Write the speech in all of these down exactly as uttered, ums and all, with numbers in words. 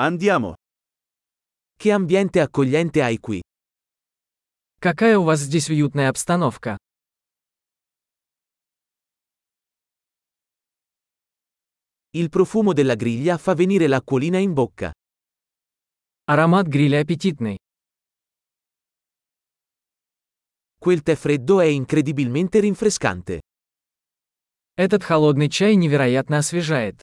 Andiamo. Che ambiente accogliente hai qui? Какая у вас здесь уютная обстановка? Il profumo della griglia fa venire l'acquolina in bocca. Аромат гриля аппетитный. Quel tè freddo è incredibilmente rinfrescante. Этот холодный чай невероятно освежает.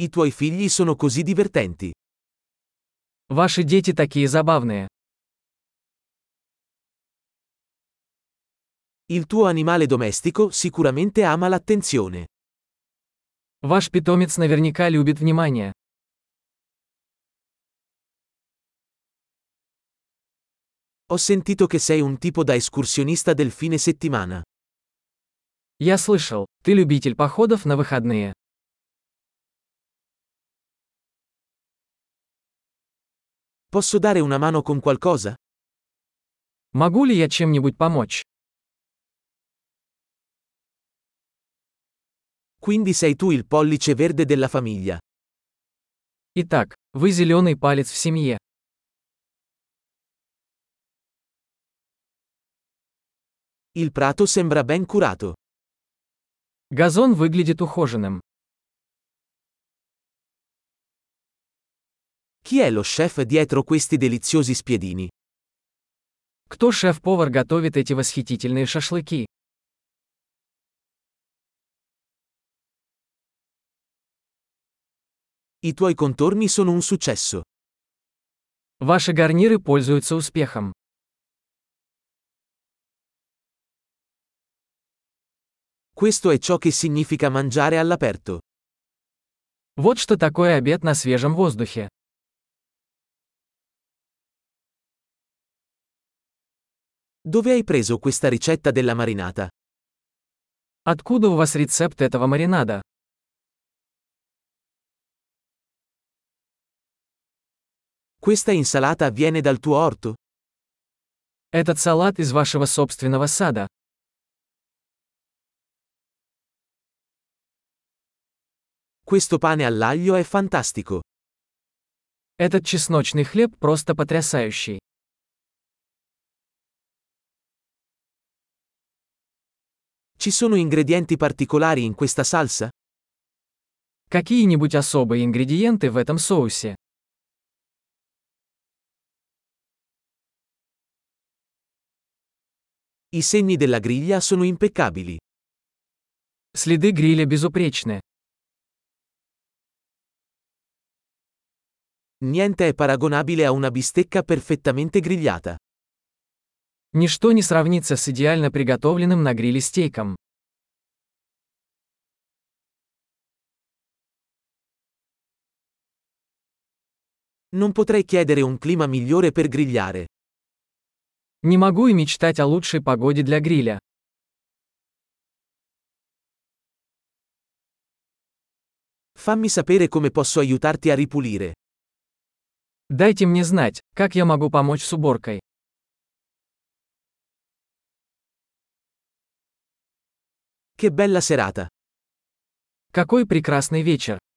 I tuoi figli sono così divertenti. Ваши дети такие забавные. Il tuo animale domestico sicuramente ama l'attenzione. Ваш питомец наверняка любит внимание. Ho sentito che sei un tipo da escursionista del fine settimana. Я слышал, ты любитель походов на выходные. Posso dare una mano con qualcosa? Могу ли я чем-нибудь помочь? Quindi sei tu il pollice verde della famiglia. Итак, вы зеленый палец в семье. Il prato sembra ben curato. Газон выглядит ухоженным. Chi è lo chef dietro questi deliziosi spiedini? Кто шеф-повар готовит эти восхитительные шашлыки? I tuoi contorni sono un successo. Ваши гарниры пользуются успехом. Questo è ciò che significa mangiare all'aperto. Вот что такое обед на свежем воздухе. Dove hai preso questa ricetta della marinata? Откуда у вас рецепт этого маринада? Questa insalata viene dal tuo orto? Этот салат из вашего собственного сада. Questo pane all'aglio è fantastico. Этот чесночный хлеб просто потрясающий. Ci sono ingredienti particolari in questa salsa? Какие-нибудь особые ингредиенты в этом соусе? I segni della griglia sono impeccabili. Следы гриля безупречны. Niente è paragonabile a una bistecca perfettamente grigliata. Ничто не сравнится с идеально приготовленным на гриле стейком. Non potrei chiedere un clima migliore per grigliare. Не могу и мечтать о лучшей погоде для гриля. Fammi sapere come posso aiutarti a ripulire. Дайте мне знать, как я могу помочь с уборкой. Che bella serata! Какой прекрасный вечер!